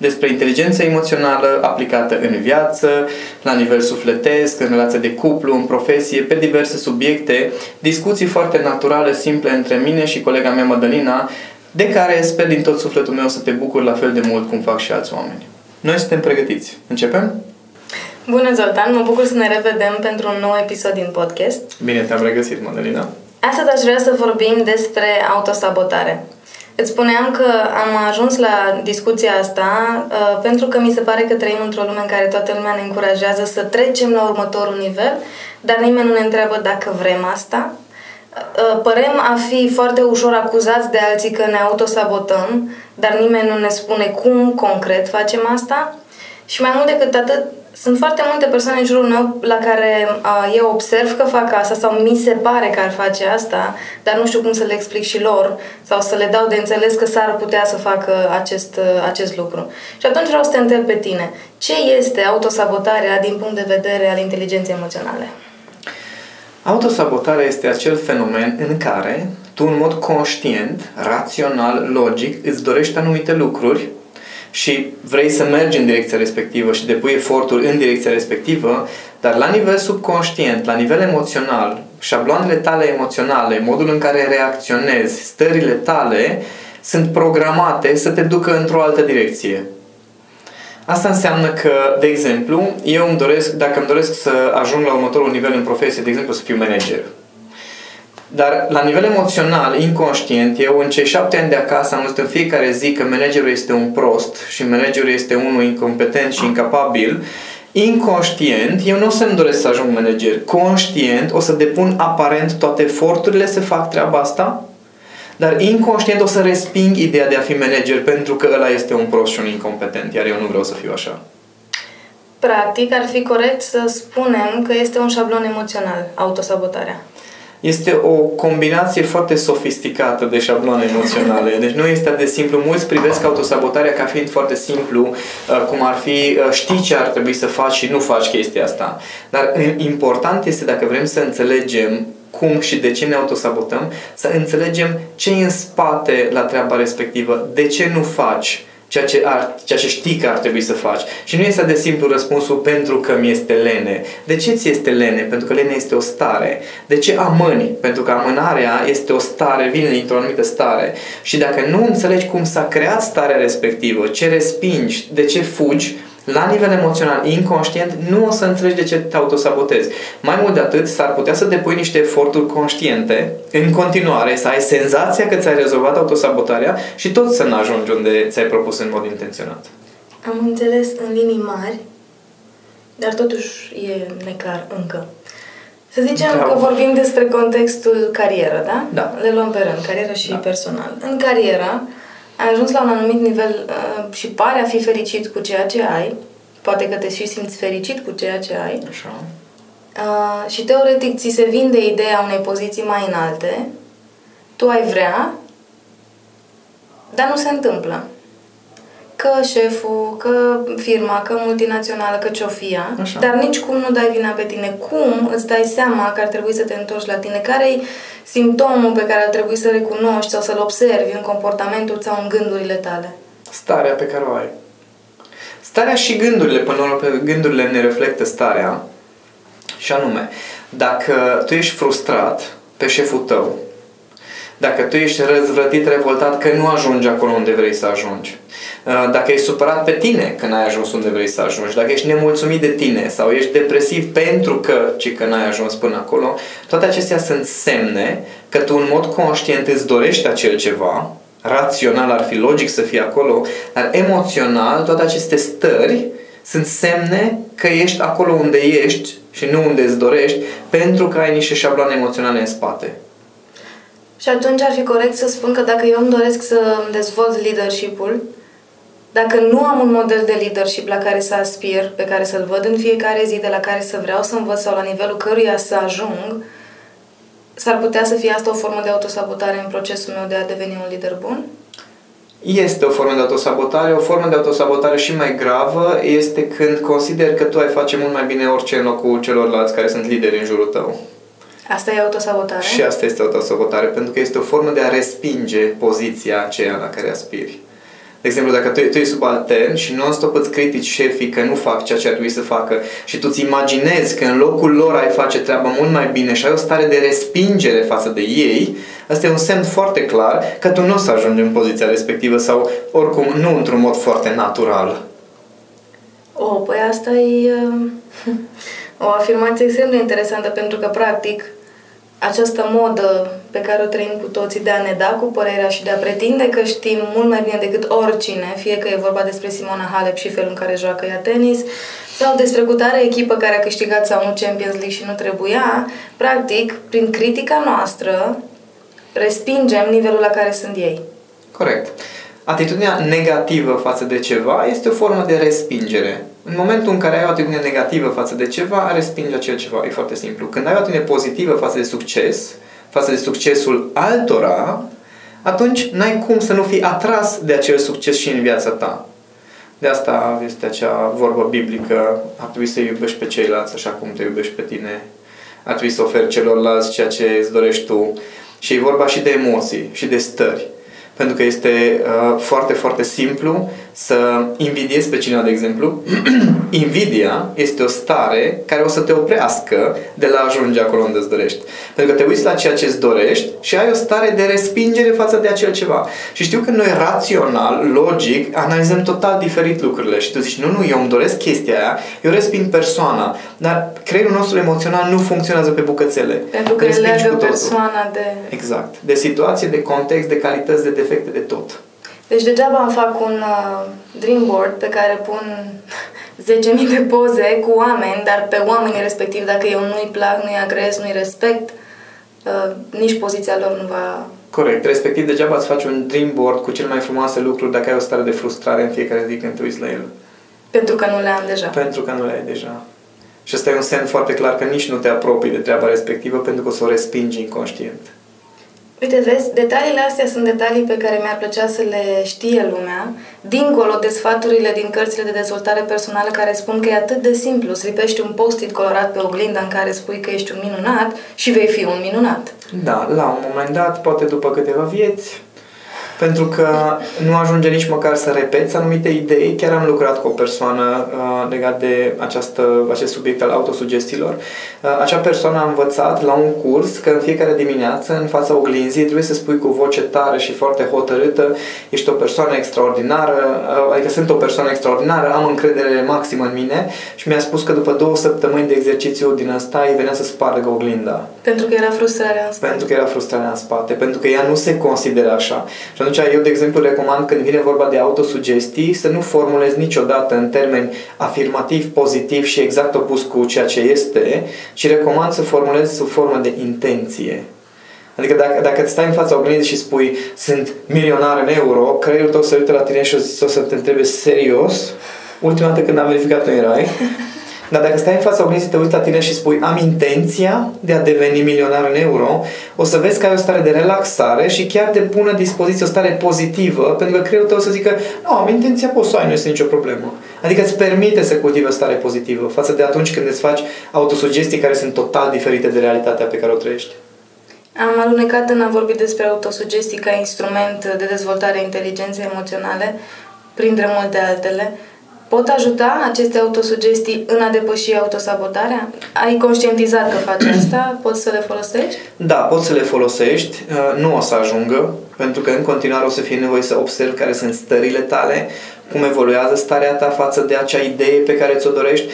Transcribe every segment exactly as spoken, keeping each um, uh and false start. despre inteligența emoțională aplicată în viață, la nivel sufletesc, în relație de cuplu, în profesie, pe diverse subiecte, discuții foarte naturale, simple între mine și colega mea Madalina, de care sper din tot sufletul meu să te bucuri la fel de mult cum fac și alți oameni. Noi suntem pregătiți. Începem? Bună, Zoltan! Mă bucur să ne revedem pentru un nou episod din podcast. Bine te-am regăsit, Madalina! Astăzi aș vrea să vorbim despre autosabotare. Îți spuneam că am ajuns la discuția asta uh, pentru că mi se pare că trăim într-o lume în care toată lumea ne încurajează să trecem la următorul nivel, dar nimeni nu ne întreabă dacă vrem asta. Uh, părem a fi foarte ușor acuzați de alții că ne autosabotăm, dar nimeni nu ne spune cum concret facem asta. Și mai mult decât atât, sunt foarte multe persoane în jurul meu la care uh, eu observ că fac asta sau mi se pare că ar face asta, dar nu știu cum să le explic și lor sau să le dau de înțeles că s-ar putea să facă acest, uh, acest lucru. Și atunci vreau să te întreb pe tine, ce este autosabotarea din punct de vedere al inteligenței emoționale? Autosabotarea este acel fenomen în care tu în mod conștient, rațional, logic îți dorești anumite lucruri și vrei să mergi în direcția respectivă și depui eforturi în direcția respectivă, dar la nivel subconștient, la nivel emoțional, șabloanele tale emoționale, modul în care reacționezi, stările tale sunt programate să te ducă într-o altă direcție. Asta înseamnă că, de exemplu, eu îmi doresc, dacă îmi doresc să ajung la următorul nivel în profesie, de exemplu să fiu manager. Dar la nivel emoțional, inconștient, eu în cei șapte ani de acasă am văzut în fiecare zi că managerul este un prost și managerul este unul incompetent și incapabil. Inconștient, eu nu o să-mi doresc să ajung manager. Conștient, o să depun aparent toate eforturile să fac treaba asta, dar inconștient o să resping ideea de a fi manager pentru că ăla este un prost și un incompetent, iar eu nu vreau să fiu așa. Practic, ar fi corect să spunem că este un șablon emoțional, autosabotarea. Este o combinație foarte sofisticată de șabloane emoționale. Deci nu este atât de simplu. Mulți privesc autosabotarea ca fiind foarte simplu, cum ar fi știi ce ar trebui să faci și nu faci chestia asta. Dar important este, dacă vrem să înțelegem cum și de ce ne autosabotăm, să înțelegem ce e în spate la treaba respectivă, de ce nu faci ceea ce, ar, ceea ce știi că ar trebui să faci. Și nu este de simplu răspunsul pentru că mi este lene. De ce ți este lene? Pentru că lene este o stare. De ce amâni? Pentru că amânarea este o stare, vine dintr-o anumită stare. Și dacă nu înțelegi cum s-a creat starea respectivă, ce respingi, de ce fugi, la nivel emoțional, inconștient, nu o să înțelegi de ce te autosabotezi. Mai mult de atât, s-ar putea să depui niște eforturi conștiente în continuare, să ai senzația că ți-ai rezolvat autosabotarea și tot să n-ajungi unde ți-ai propus în mod intenționat. Am înțeles în linii mari, dar totuși e neclar încă. Să zicem da, că vorbim despre contextul carieră, da? Da. Le luăm pe rând, carieră și da. Personal. În carieră, ai ajuns la un anumit nivel uh, și pare a fi fericit cu ceea ce ai, poate că te și simți fericit cu ceea ce ai. Așa. Uh, și teoretic ți se vinde ideea unei poziții mai înalte, tu ai vrea, dar nu se întâmplă. Că șeful, că firma, că multinațională, că ce-o fia, așa. Dar nici cum nu dai vina pe tine. Cum îți dai seama că ar trebui să te întorci la tine? Care-i simptomul pe care ar trebui să-l recunoști sau să-l observi în comportamentul sau în gândurile tale? Starea pe care o ai. Starea și gândurile, până la urmă, gândurile ne reflectă starea. Și anume, dacă tu ești frustrat pe șeful tău, Dacă tu ești răzvrătit, revoltat că nu ajungi acolo unde vrei să ajungi, dacă ești supărat pe tine că n-ai ajuns unde vrei să ajungi, dacă ești nemulțumit de tine sau ești depresiv pentru că, ci că n-ai ajuns până acolo, toate acestea sunt semne că tu în mod conștient îți dorești acel ceva, rațional ar fi logic să fii acolo, dar emoțional toate aceste stări sunt semne că ești acolo unde ești și nu unde îți dorești pentru că ai niște șabloane emoționale în spate. Și atunci ar fi corect să spun că dacă eu îmi doresc să îmi dezvolt leadership-ul, dacă nu am un model de leadership la care să aspir, pe care să-l văd în fiecare zi, de la care să vreau să învăț sau la nivelul căruia să ajung, s-ar putea să fie asta o formă de autosabotare în procesul meu de a deveni un lider bun? Este o formă de autosabotare. O formă de autosabotare și mai gravă este când consideri că tu ai face mult mai bine orice în locul celorlalți care sunt lideri în jurul tău. Asta e autosabotare? Și asta este autosabotare, pentru că este o formă de a respinge poziția aceea la care aspiri. De exemplu, dacă tu, tu ești subaltern și non-stop îți critici șefii că nu fac ceea ce ar trebui să facă și tu îți imaginezi că în locul lor ai face treaba mult mai bine și ai o stare de respingere față de ei, asta e un semn foarte clar că tu nu o să ajungi în poziția respectivă sau oricum nu într-un mod foarte natural. Oh, păi asta e uh, o afirmație extrem de interesantă, pentru că practic această modă pe care o trăim cu toții de a ne da cu părerea și de a pretinde că știm mult mai bine decât oricine, fie că e vorba despre Simona Halep și felul în care joacă ea tenis, sau despre cutare echipă care a câștigat sau nu Champions League și nu trebuia, practic, prin critica noastră, respingem nivelul la care sunt ei. Corect. Atitudinea negativă față de ceva este o formă de respingere. În momentul în care ai o atitudine negativă față de ceva, respingi acel ceva. E foarte simplu. Când ai o atitudine pozitivă față de succes, față de succesul altora, atunci n-ai cum să nu fii atras de acel succes și în viața ta. De asta este acea vorbă biblică: ar trebui să iubești pe ceilalți așa cum te iubești pe tine, ar trebui să oferi celorlalți ceea ce îți dorești tu. Și e vorba și de emoții și de stări. Pentru că este uh, foarte, foarte simplu să invidiezi pe cineva, de exemplu. Invidia este o stare care o să te oprească de la ajunge acolo unde îți dorești. Pentru că te uiți la ceea ce îți dorești și ai o stare de respingere față de acel ceva. Și știu că noi rațional, logic, analizăm total diferit lucrurile. Și tu zici, nu, nu, eu îmi doresc chestia aia, eu resping persoana. Dar creierul nostru emoțional nu funcționează pe bucățele. Pentru că leagă persoana de... Exact. De situație, de context, de calități, de defecte, de tot. Deci degeaba îmi fac un uh, dream board pe care pun zece mii de poze cu oameni, dar pe oamenii respectiv, dacă eu nu-i plac, nu-i agrez, nu-i respect, uh, nici poziția lor nu va... Corect. Respectiv, degeaba îți faci un dream board cu cele mai frumoase lucruri dacă ai o stare de frustrare în fiecare zi când te uiți la el. Pentru că nu le am deja. Pentru că nu le ai deja. Și ăsta e un semn foarte clar că nici nu te apropii de treaba respectivă pentru că o să o respingi inconștient. Uite, vezi, detaliile astea sunt detalii pe care mi-ar plăcea să le știe lumea, dincolo de sfaturile din cărțile de dezvoltare personală care spun că e atât de simplu, îți lipești un post-it colorat pe oglinda în care spui că ești un minunat și vei fi un minunat. Da, la un moment dat, poate după câteva vieți, pentru că nu ajunge nici măcar să repeți anumite idei. Chiar am lucrat cu o persoană uh, legat de această, acest subiect al autosugestiilor. Uh, acea persoană a învățat la un curs că în fiecare dimineață, în fața oglinzii, trebuie să spui cu voce tare și foarte hotărâtă: ești o persoană extraordinară, uh, adică sunt o persoană extraordinară, am încredere maximă în mine. Și mi-a spus că după două săptămâni de exercițiu din asta, îi venea să spargă oglinda. Pentru că era frustrarea în spate. Pentru că era frustrarea în spate, pentru că ea nu se consideră așa. Și atunci eu, de exemplu, recomand, când vine vorba de autosugestii, să nu formulezi niciodată în termeni afirmativ, pozitiv și exact opus cu ceea ce este, ci recomand să formulezi sub formă de intenție. Adică dacă, dacă stai în fața oglinzii și spui sunt milionar în euro, creierul tău se uită la tine și o să te întrebe serios. Ultima dată când am verificat nu erai. Dar dacă stai în fața oglinzii, te uiți la tine și spui am intenția de a deveni milionar în euro, o să vezi că ai o stare de relaxare și chiar te pune la dispoziție o stare pozitivă, pentru că creierul tău o să zică nu, am intenția, poți să ai, nu este nicio problemă. Adică îți permite să cultivi o stare pozitivă față de atunci când îți faci autosugestii care sunt total diferite de realitatea pe care o trăiești. Am alunecat în a vorbi despre autosugestii ca instrument de dezvoltare a inteligenței emoționale, printre multe altele. Pot ajuta aceste autosugestii în a depăși autosabotarea? Ai conștientizat că faci asta? Poți să le folosești? Da, poți să le folosești. Nu o să ajungă, pentru că în continuare o să fie nevoie să observi care sunt stările tale, cum evoluează starea ta față de acea idee pe care ți-o dorești.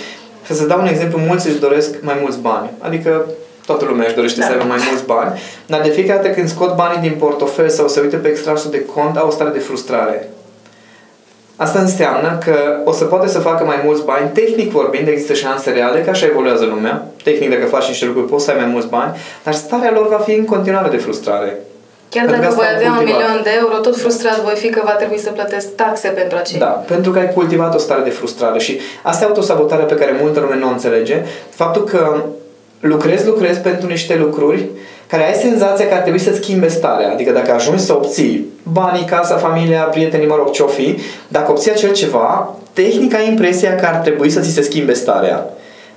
Să să dau un exemplu, mulți își doresc mai mulți bani. Adică toată lumea își dorește da. să aibă mai mulți bani, dar de fiecare dată când scot banii din portofel sau se uită pe extrasul de cont, au o stare de frustrare. Asta înseamnă că o să poate să facă mai mulți bani, tehnic vorbind, există șanse reale, că așa evoluează lumea. Tehnic, dacă faci niște lucruri, poți să ai mai mulți bani, dar starea lor va fi în continuare de frustrare. Chiar pentru dacă voi avea un milion de euro, tot frustrat voi fi că va trebui să plătesc taxe pentru aceea. Da, pentru că ai cultivat o stare de frustrare și asta e autosabotarea pe care multă lume nu o înțelege. Faptul că lucrezi, lucrezi pentru niște lucruri care ai senzația că ar trebui să-ți schimbe starea. Adică dacă ajungi să obții banii, casa, familia, prietenii, mă rog, ce-o fi, dacă obții acel ceva, tehnic ai impresia că ar trebui să ți se schimbe starea.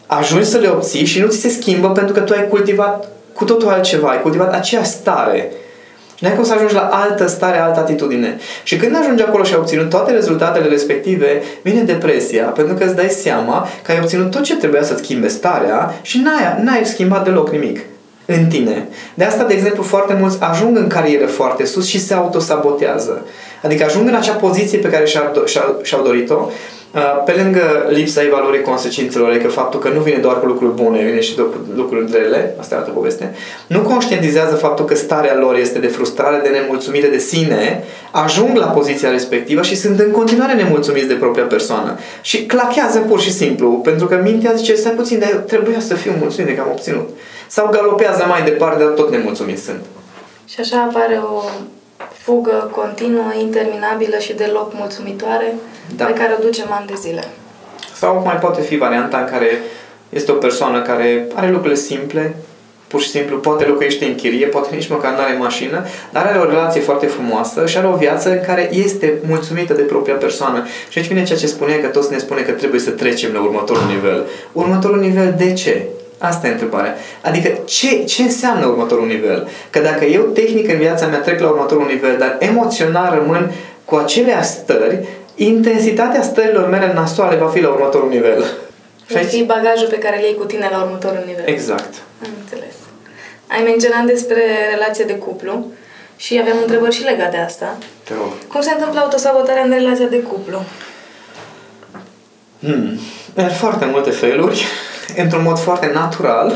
Ajungi să le obții și nu ți se schimbă pentru că tu ai cultivat cu totul altceva, ai cultivat aceeași stare. Și n-ai cum să ajungi la altă stare, altă atitudine. Și când ajungi acolo și ai obținut toate rezultatele respective, vine depresia, pentru că îți dai seama că ai obținut tot ce trebuia să-ți schimbe starea și n-ai, n-ai schimbat deloc nimic în tine. De asta, de exemplu, foarte mulți ajung în carieră foarte sus și se autosabotează. Adică ajung în acea poziție pe care și-ar do- și-ar, și-au dorit-o, pe lângă lipsa evaluării consecințelor, adică faptul că nu vine doar cu lucruri bune, vine și cu lucruri rele, asta e altă poveste, nu conștientizează faptul că starea lor este de frustrare, de nemulțumire de sine, ajung la poziția respectivă și sunt în continuare nemulțumiți de propria persoană. Și clachează pur și simplu, pentru că mintea zice, stai puțin, dar trebuia să fiu mulțumit de că am obținut. Sau galopează mai departe, dar tot nemulțumiți sunt. Și așa apare o fugă continuă, interminabilă și deloc mulțumitoare, da. pe care o ducem ani de zile. Sau mai poate fi varianta în care este o persoană care are lucrurile simple, pur și simplu, poate locuiește în chirie, poate nici măcar nu are mașină, dar are o relație foarte frumoasă și are o viață în care este mulțumită de propria persoană. Și aici vine ceea ce spunea, că toți ne spune că trebuie să trecem la următorul nivel. Următorul nivel de ce? Asta e întrebarea. Adică ce, ce înseamnă următorul nivel? Că dacă eu tehnic în viața mea trec la următorul nivel, dar emoțional rămân cu aceleași stări, intensitatea stărilor mele nasoale va fi la următorul nivel. Va fi bagajul pe care îl iei cu tine la următorul nivel. Exact. Am înțeles. Ai menționat despre relația de cuplu și aveam întrebări și legate de asta. Te rog. Cum se întâmplă autosabotarea în relația de cuplu? Hmm. În foarte multe feluri, într-un mod foarte natural,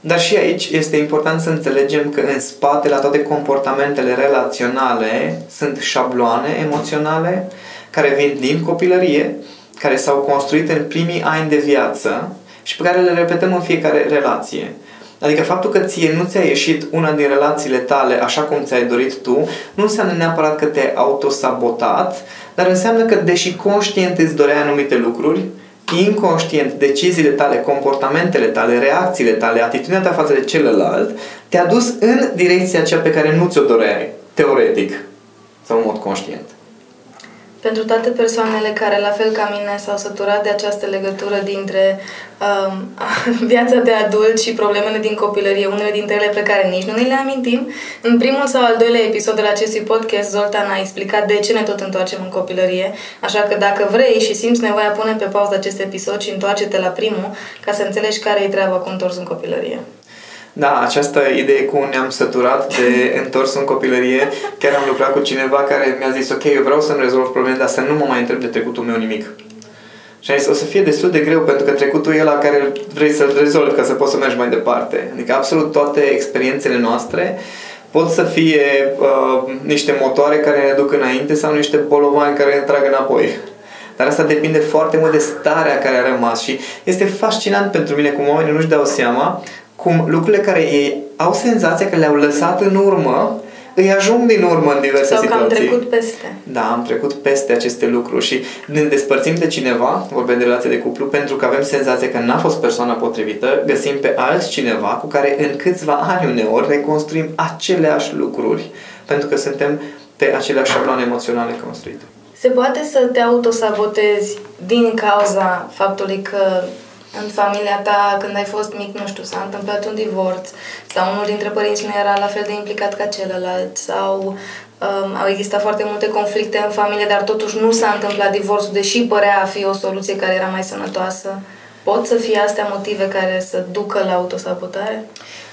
dar și aici este important să înțelegem că în spate la toate comportamentele relaționale sunt șabloane emoționale care vin din copilărie, care s-au construit în primii ani de viață și pe care le repetăm în fiecare relație. Adică faptul că ție nu ți-a ieșit una din relațiile tale așa cum ți-ai dorit tu, nu înseamnă neapărat că te-ai autosabotat, dar înseamnă că deși conștient îți doreai anumite lucruri, inconștient, deciziile tale, comportamentele tale, reacțiile tale, atitudinea ta față de celălalt, te-a dus în direcția cea pe care nu ți-o doreai, teoretic sau în mod conștient. Pentru toate persoanele care, la fel ca mine, s-au săturat de această legătură dintre uh, viața de adult și problemele din copilărie, unele dintre ele pe care nici nu ne le amintim, în primul sau al doilea episod al acestui podcast, Zoltan a explicat de ce ne tot întoarcem în copilărie, așa că dacă vrei și simți nevoia, pune pe pauză acest episod și întoarce-te la primul ca să înțelegi care e treaba cu întors în copilărie. Da, această idee cu ne-am săturat de întors în copilărie, chiar am lucrat cu cineva care mi-a zis, ok, eu vreau să-mi rezolv probleme, dar să nu mă mai întreb de trecutul meu nimic. Și am zis, o să fie destul de greu, pentru că trecutul e la care vrei să-l rezolvi ca să poți să mergi mai departe. Adică absolut toate experiențele noastre pot să fie uh, niște motoare care ne duc înainte sau niște bolovani care ne trag înapoi. Dar asta depinde foarte mult de starea care a rămas și este fascinant pentru mine cum oamenii nu-și dau seama cum lucrurile care ei au senzația că le-au lăsat în urmă, îi ajung din urmă în diverse situații. Sau că situații. Am trecut peste. Da, am trecut peste aceste lucruri și ne despărțim de cineva, vorbim de relație de cuplu, pentru că avem senzația că n-a fost persoana potrivită, găsim pe altcineva cu care în câțiva ani uneori reconstruim aceleași lucruri, pentru că suntem pe aceleași șabloane emoționale construite. Se poate să te autosabotezi din cauza faptului că în familia ta, când ai fost mic, nu știu, s-a întâmplat un divorț sau unul dintre părinți nu era la fel de implicat ca celălalt sau Um, au existat foarte multe conflicte în familie, dar totuși nu s-a întâmplat divorțul, deși părea a fi o soluție care era mai sănătoasă. Pot să fie astea motive care să ducă la autosabotare?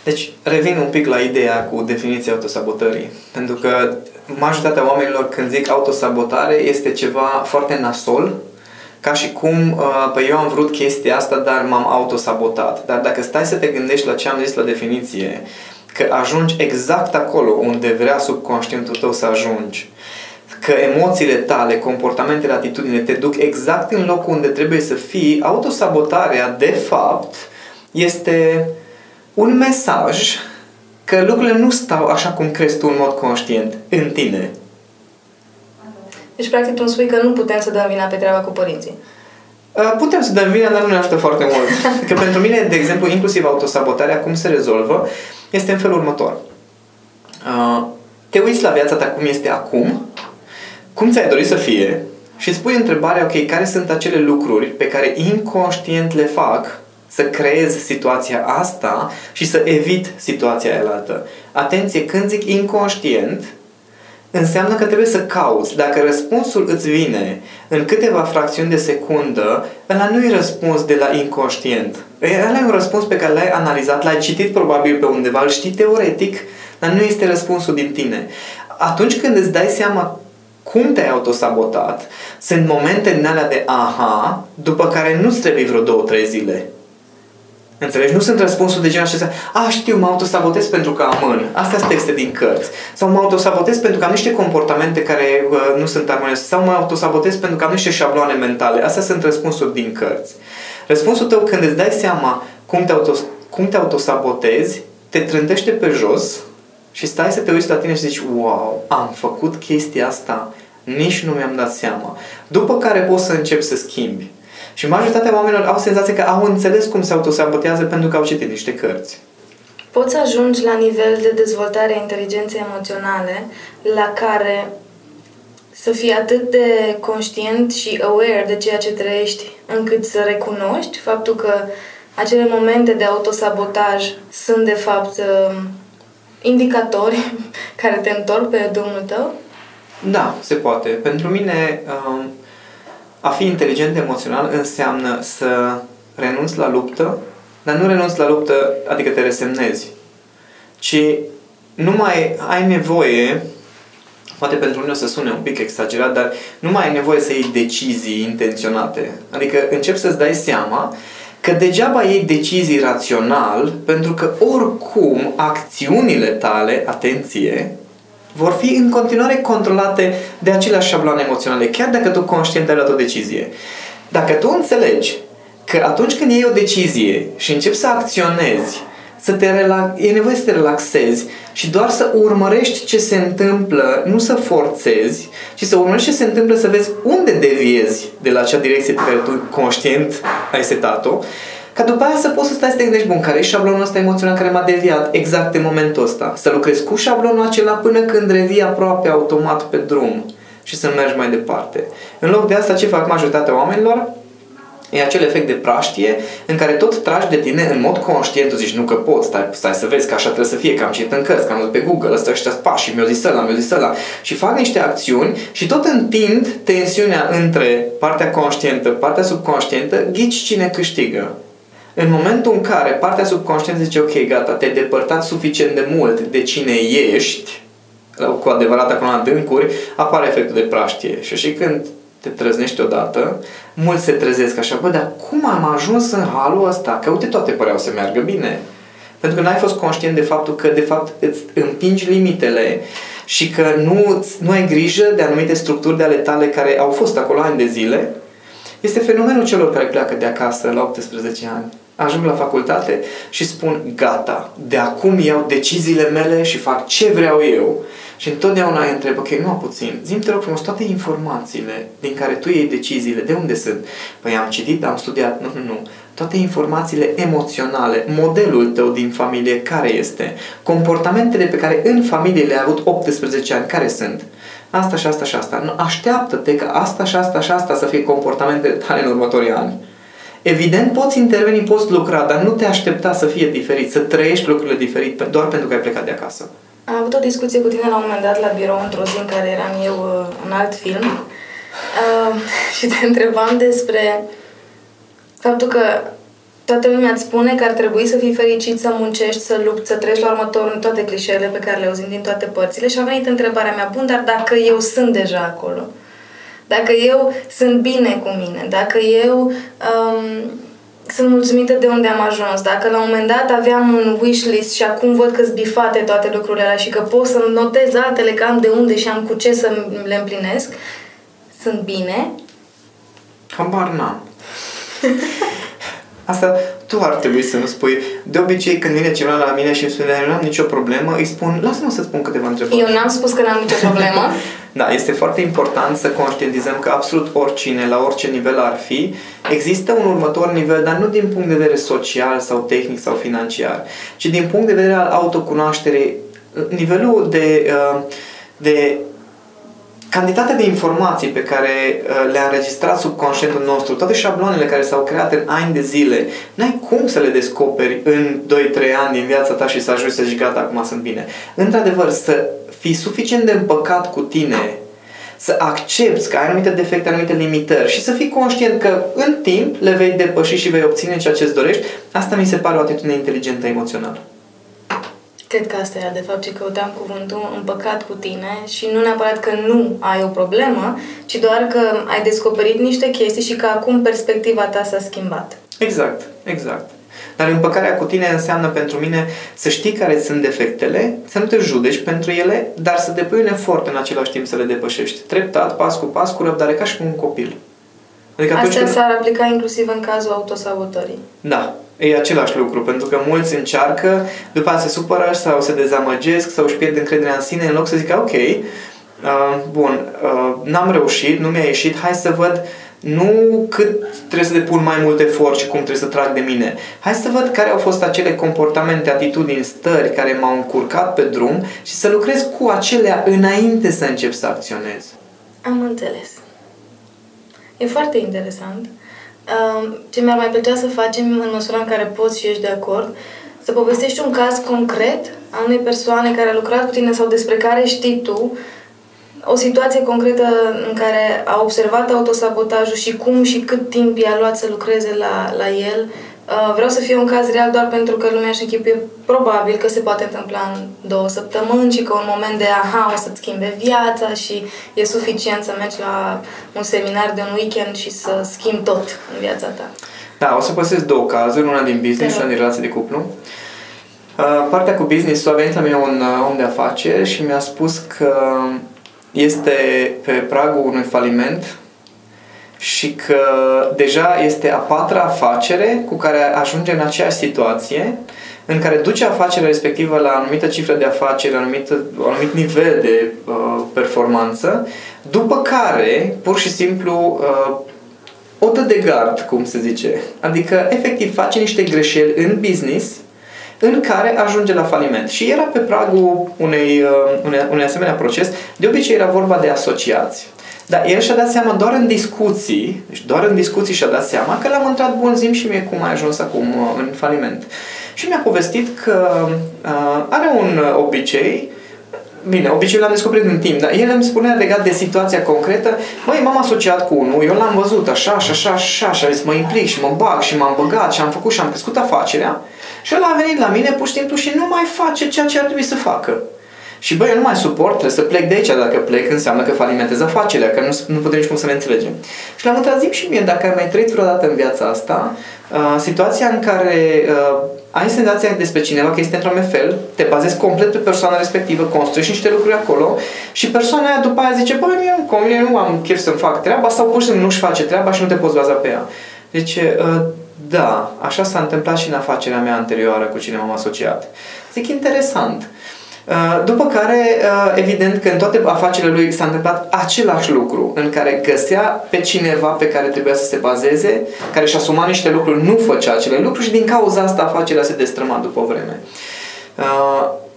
Deci, revin un pic la ideea cu definiția autosabotării. Pentru că majoritatea oamenilor, când zic autosabotare, este ceva foarte nasol, ca și cum păi eu am vrut chestia asta, dar m-am autosabotat. Dar dacă stai să te gândești la ce am zis la definiție, că ajungi exact acolo unde vrea subconștientul tău să ajungi, că emoțiile tale, comportamentele, atitudinile te duc exact în locul unde trebuie să fii, autosabotarea, de fapt, este un mesaj că lucrurile nu stau așa cum crezi tu în mod conștient în tine. Deci, practic, tu îmi spui că nu putem să dăm vina pe treaba cu părinții. Putem să dăm vina, dar nu ne ajută foarte mult. Că pentru mine, de exemplu, inclusiv autosabotarea, cum se rezolvă, este în felul următor. Te uiți la viața ta cum este acum, cum ți-ai dorit să fie și îți pui întrebarea, ok, care sunt acele lucruri pe care inconștient le fac să creez situația asta și să evit situația aia. Atenție, când zic inconștient, înseamnă că trebuie să cauți. Dacă răspunsul îți vine în câteva fracțiuni de secundă, ăla nu-i răspuns de la inconștient. Ăla e un răspuns pe care l-ai analizat, l-ai citit probabil pe undeva, îl știi teoretic, dar nu este răspunsul din tine. Atunci când îți dai seama cum te-ai autosabotat, sunt momente din alea de aha, după care nu-ți trebuie vreo două, trei zile. Înțelegi? Nu sunt răspunsul de genul acesta. A, știu, mă autosabotez pentru că amân. Astea sunt texte din cărți. Sau mă autosabotez pentru că am niște comportamente care uh, nu sunt armonioase. Sau mă autosabotez pentru că am niște șabloane mentale. Astea sunt răspunsuri din cărți. Răspunsul tău, când îți dai seama cum te, autos- cum te autosabotezi, te trântește pe jos și stai să te uiți la tine și zici, wow, am făcut chestia asta, nici nu mi-am dat seama. După care poți să începi să schimbi. Și majoritatea oamenilor au senzația că au înțeles cum se autosabotează pentru că au citit niște cărți. Poți să ajungi la nivel de dezvoltare a inteligenței emoționale la care să fii atât de conștient și aware de ceea ce trăiești încât să recunoști faptul că acele momente de autosabotaj sunt de fapt indicatori care te întorc pe drumul tău? Da, se poate. Pentru mine... Um... A fi inteligent emoțional înseamnă să renunți la luptă, dar nu renunți la luptă, adică te resemnezi, ci nu mai ai nevoie, poate pentru unii o să sune un pic exagerat, dar nu mai ai nevoie să iei decizii intenționate. Adică începi să-ți dai seama că degeaba iei decizii rațional, pentru că oricum acțiunile tale, atenție, vor fi în continuare controlate de aceleași șabloane emoționale, chiar dacă tu conștient ai luat o decizie. Dacă tu înțelegi că atunci când iei o decizie și începi să acționezi, să te relax- e nevoie să te relaxezi și doar să urmărești ce se întâmplă, nu să forțezi, ci să urmărești ce se întâmplă, să vezi unde deviezi de la acea direcție pe care tu conștient ai setat-o, ca după aia să poți să stai să te gândești, bun, care e șablonul ăsta emoțional care m-a deviat exact în momentul ăsta? Să lucrezi cu șablonul acela până când revii aproape automat pe drum și să mergi mai departe. În loc de asta, ce fac majoritatea oamenilor? E acel efect de praștie în care tot tragi de tine în mod conștient, tu zici, nu că pot, stai, stai să vezi că așa trebuie să fie, că am citit în cărți, că am văzut pe Google, ăsta ăștia pași, mi-o zis ăla, mi-o zis ăla, și fac niște acțiuni și tot întind tensiunea între partea conștientă, partea subconștientă, ghici cine câștigă. În momentul în care partea subconștientă zice, ok, gata, te-ai depărtat suficient de mult de cine ești, cu adevărat acolo în adâncuri, apare efectul de praștie. Și și când te trăznești odată, mulți se trezesc așa, bă, dar cum am ajuns în halul ăsta? Că uite, toate păreau să meargă bine. Pentru că n-ai fost conștient de faptul că, de fapt, îți împingi limitele și că nu, nu ai grijă de anumite structuri de ale tale care au fost acolo ani de zile. Este fenomenul celor care pleacă de acasă la optsprezece ani. Ajung la facultate și spun, gata, de acum iau deciziile mele și fac ce vreau eu. Și întotdeauna îi întreb, ok, nu puțin, zi-mi te rog frumos toate informațiile din care tu iei deciziile, de unde sunt? Păi am citit, am studiat, nu, nu, nu. Toate informațiile emoționale, modelul tău din familie, care este? Comportamentele pe care în familie le-ai avut optsprezece ani, care sunt? Asta și asta și asta. Așteaptă-te că asta și asta și asta să fie comportamentele tale în următorii ani. Evident, poți interveni, poți lucra, dar nu te aștepta să fie diferit, să trăiești lucrurile diferit doar pentru că ai plecat de acasă. Am avut o discuție cu tine la un moment dat la birou, într-o zi în care eram eu uh, în alt film uh, și te întrebam despre faptul că toată lumea îți spune că ar trebui să fii fericit, să muncești, să lupți, să treci la următorul, în toate clișeele pe care le auzim din toate părțile. Și a venit întrebarea mea, bun, dar dacă eu sunt deja acolo? Dacă eu sunt bine cu mine? Dacă eu um, sunt mulțumită de unde am ajuns? Dacă la un moment dat aveam un wishlist și acum văd că-s bifate toate lucrurile alea și că pot să notez altele, că am de unde și am cu ce să le împlinesc, sunt bine? Habar n-am. Asta tu ar trebui să nu spui. De obicei, când vine cineva la mine și îmi spune nu am nicio problemă, îi spun, lasă-mă să-ți spun câteva întrebări. Eu n-am spus că n-am nicio problemă. Da, este foarte important să conștientizăm că absolut oricine, la orice nivel ar fi, există un următor nivel, dar nu din punct de vedere social sau tehnic sau financiar, ci din punct de vedere al autocunoașterii, nivelul de... de cantitatea de informații pe care uh, le-a înregistrat subconștientul nostru, toate șabloanele care s-au creat în ani de zile, n-ai cum să le descoperi în doi trei ani din viața ta și să ajungi să zici gata, acum sunt bine. Într-adevăr, să fii suficient de împăcat cu tine, să accepti că ai anumite defecte, anumite limitări și să fii conștient că în timp le vei depăși și vei obține ceea ce îți dorești, asta mi se pare o atitudine inteligentă emoțională. Cred că asta era, de fapt, ce căutam cuvântul împăcat cu tine și nu neapărat că nu ai o problemă, ci doar că ai descoperit niște chestii și că acum perspectiva ta s-a schimbat. Exact, exact. Dar împăcarea cu tine înseamnă pentru mine să știi care sunt defectele, să nu te judeci pentru ele, dar să depui un efort în același timp să le depășești. Treptat, pas cu pas, cu răbdare, ca și cu un copil. Adică asta când... s-ar aplica inclusiv în cazul autosabotării. Da. E același lucru, pentru că mulți încearcă, după aceea se supără sau se dezamăgesc sau își pierd încrederea în sine, în loc să zică ok, uh, bun, uh, n-am reușit, nu mi-a ieșit, hai să văd nu cât trebuie să depun mai mult efort și cum trebuie să trag de mine. Hai să văd care au fost acele comportamente, atitudini, stări care m-au încurcat pe drum și să lucrez cu acelea înainte să încep să acționez. Am înțeles. E foarte interesant. Ce mi-ar mai plăcea să facem, în măsura în care poți și ești de acord, să povestești un caz concret a unei persoane care a lucrat cu tine sau despre care știi tu, o situație concretă în care a observat autosabotajul și cum și cât timp i-a luat să lucreze la, la el. Vreau să fie un caz real doar pentru că lumea își închipuie probabil că se poate întâmpla în două săptămâni și că un moment de aha, o să-ți schimbe viața și e suficient să mergi la un seminar de un weekend și să schimbi tot în viața ta. Da, o să păstrez două cazuri, una din business și una din relație de cuplu. Partea cu business, a venit la mine un om de afaceri și mi-a spus că este pe pragul unui faliment și că deja este a patra afacere cu care ajunge în aceeași situație, în care duce afacerea respectivă la anumită cifră de afaceri, anumit, anumit nivel de uh, performanță, după care, pur și simplu, uh, o dă de gard, cum se zice. Adică, efectiv, face niște greșeli în business, în care ajunge la faliment. Și era pe pragul unei, uh, unei, unei asemenea proces. De obicei era vorba de asociați. Dar el și-a dat seama doar în discuții, deci doar în discuții și-a dat seama că l-am întrebat bun zi și mie cum a ajuns acum în faliment. Și mi-a povestit că uh, are un obicei, bine, obiceiul l-am descoperit în timp, dar el îmi spunea legat de situația concretă, măi, m-am asociat cu unul, eu l-am văzut așa și așa și așa și am zis mă implic și mă bag și m-am băgat și am făcut și am crescut afacerea și el a venit la mine pur și simplu și nu mai face ceea ce ar trebui să facă. Și băi, eu nu mai suport, trebuie să plec de aici, dacă plec înseamnă că falimentez afacerea, că nu, nu putem nici cum să ne înțelegem. Și l-am întrebat, zi și mie, dacă ai mai trăit vreodată în viața asta, uh, situația în care uh, ai senzația despre cineva că este într-un anume fel, te bazezi complet pe persoana respectivă, construiești niște lucruri acolo și persoana aia după aia zice, băi, mie nu-mi convine, nu am chef să-mi fac treaba sau pur și simplu nu-și face treaba și nu te poți baza pe ea. Deci, uh, da, așa s-a întâmplat și în afacerea mea anterioară cu cine m-am asociat. Zic, interesant. După care, evident că în toate afacerile lui s-a întâmplat același lucru, în care găsea pe cineva pe care trebuia să se bazeze, care și asuma niște lucruri, nu făcea acele lucruri și din cauza asta afacerea se destrăma după vreme.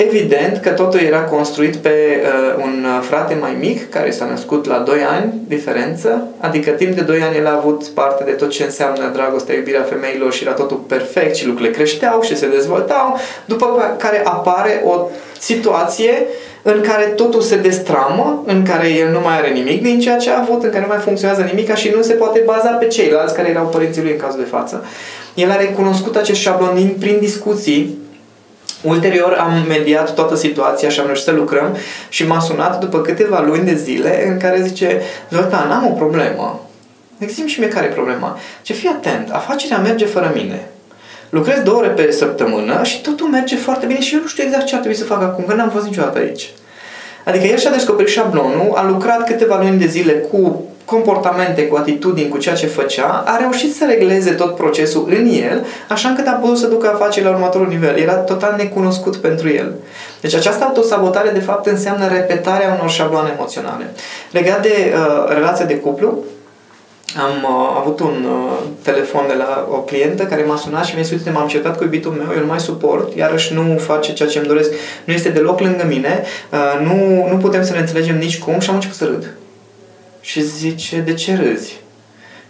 Evident că totul era construit pe uh, un frate mai mic care s-a născut la doi ani diferență, adică timp de doi ani el a avut parte de tot ce înseamnă dragostea, iubirea femeilor și era totul perfect și lucrurile creșteau și se dezvoltau, după care apare o situație în care totul se destramă, în care el nu mai are nimic din ceea ce a avut, în care nu mai funcționează nimica și nu se poate baza pe ceilalți care erau părinții lui în cazul de față. El a recunoscut acest șablonin prin discuții. Ulterior am mediat toată situația și am reușit să lucrăm și m-a sunat după câteva luni de zile în care zice: Zoltan, am o problemă. Zic-mi și mie care e problema. Ce fii atent, afacerea merge fără mine. Lucrez două ore pe săptămână și totul merge foarte bine și eu nu știu exact ce ar trebui să fac acum, că n-am fost niciodată aici. Adică el și-a descoperit șablonul, a lucrat câteva luni de zile cu comportamente, cu atitudini, cu ceea ce făcea, a reușit să regleze tot procesul în el, așa încât a putut să ducă afacerea la următorul nivel. Era total necunoscut pentru el. Deci această autosabotare, de fapt, înseamnă repetarea unor șabloane emoționale. Legat de uh, relația de cuplu, am uh, avut un uh, telefon de la o clientă care m-a sunat și mi-a zis: uite, m-am certat cu iubitul meu, eu nu mai suport, iarăși nu face ceea ce îmi doresc, nu este deloc lângă mine, uh, nu, nu putem să ne înțelegem nici cum și am început să râd. Și zice: de ce râzi?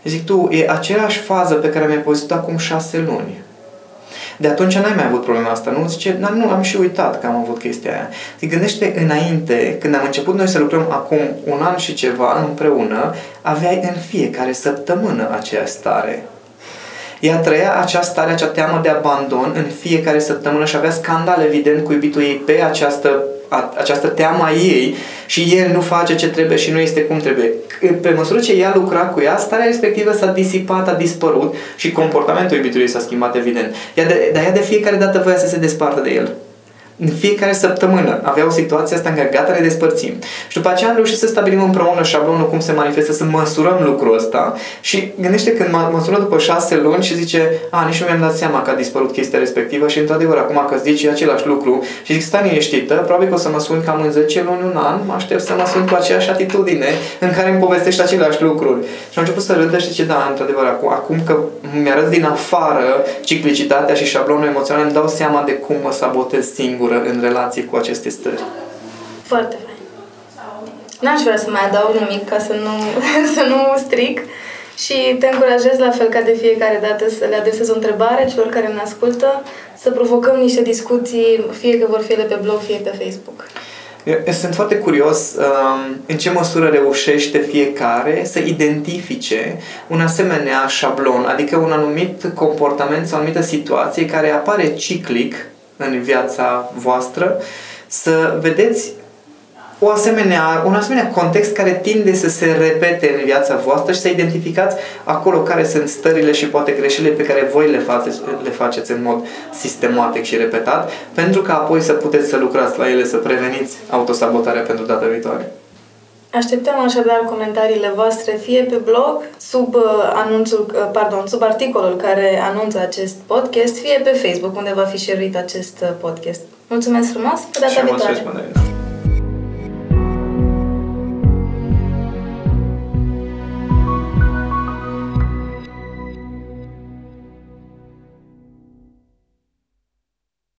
Zic: tu, e aceeași fază pe care mi-ai povestit acum șase luni. De atunci n-ai mai avut problema asta, nu? Zice: dar nu, am și uitat că am avut chestia aia. Zic: gândește înainte, când am început noi să lucrăm acum un an și ceva împreună, aveai în fiecare săptămână aceeași stare. Ea trăia această stare, acea teamă de abandon în fiecare săptămână și avea scandal, evident, cu iubitul ei pe această această teamă a ei și el nu face ce trebuie și nu este cum trebuie. Pe măsură ce ea lucra cu ea, starea respectivă s-a disipat, a dispărut și comportamentul iubitului s-a schimbat, evident. Ea de, dar ea de fiecare dată voia să se despartă de el. În fiecare săptămână avea o situație asta în care gata, ne despărțim. Și după aceea am reușit să stabilim împreună șablonul, cum se manifestă, să măsurăm lucrul ăsta. Și gândește când mă, mă sună după șase luni și zice: a, nici nu mi-am dat seama că a dispărut chestia respectivă și într-adevăr acum că zici e același lucru. Și zic: stai liniștită, probabil că o să mă sun cam în zece luni, un an, mă aștept să mă sun cu aceeași atitudine în care îmi povestești aceleași lucruri. Și am început să râdă și zice: da, într-adevăr, acum, acum că mi-arăți din afară ciclicitatea și șablonul emoțional, îmi dau seama de cum mă sabotez singur în relație cu aceste stări. Foarte fain. N-aș vrea să mai adaug nimic ca să nu, să nu stric și te încurajez, la fel ca de fiecare dată, să le adresez o întrebare celor care ne ascultă, să provocăm niște discuții, fie că vor fi ele pe blog, fie pe Facebook. Eu sunt foarte curios um, în ce măsură reușește fiecare să identifice un asemenea șablon, adică un anumit comportament sau o anumită situație care apare ciclic în viața voastră, să vedeți o asemenea, un asemenea context care tinde să se repete în viața voastră și să identificați acolo care sunt stările și poate greșelile pe care voi le faceți, le faceți în mod sistematic și repetat, pentru că apoi să puteți să lucrați la ele, să preveniți autosabotarea pentru data viitoare. Așteptăm așadar comentariile voastre fie pe blog, sub anunțul, pardon, sub articolul care anunță acest podcast, fie pe Facebook, unde va fi share-uit acest podcast. Mulțumesc frumos, pe data viitoare!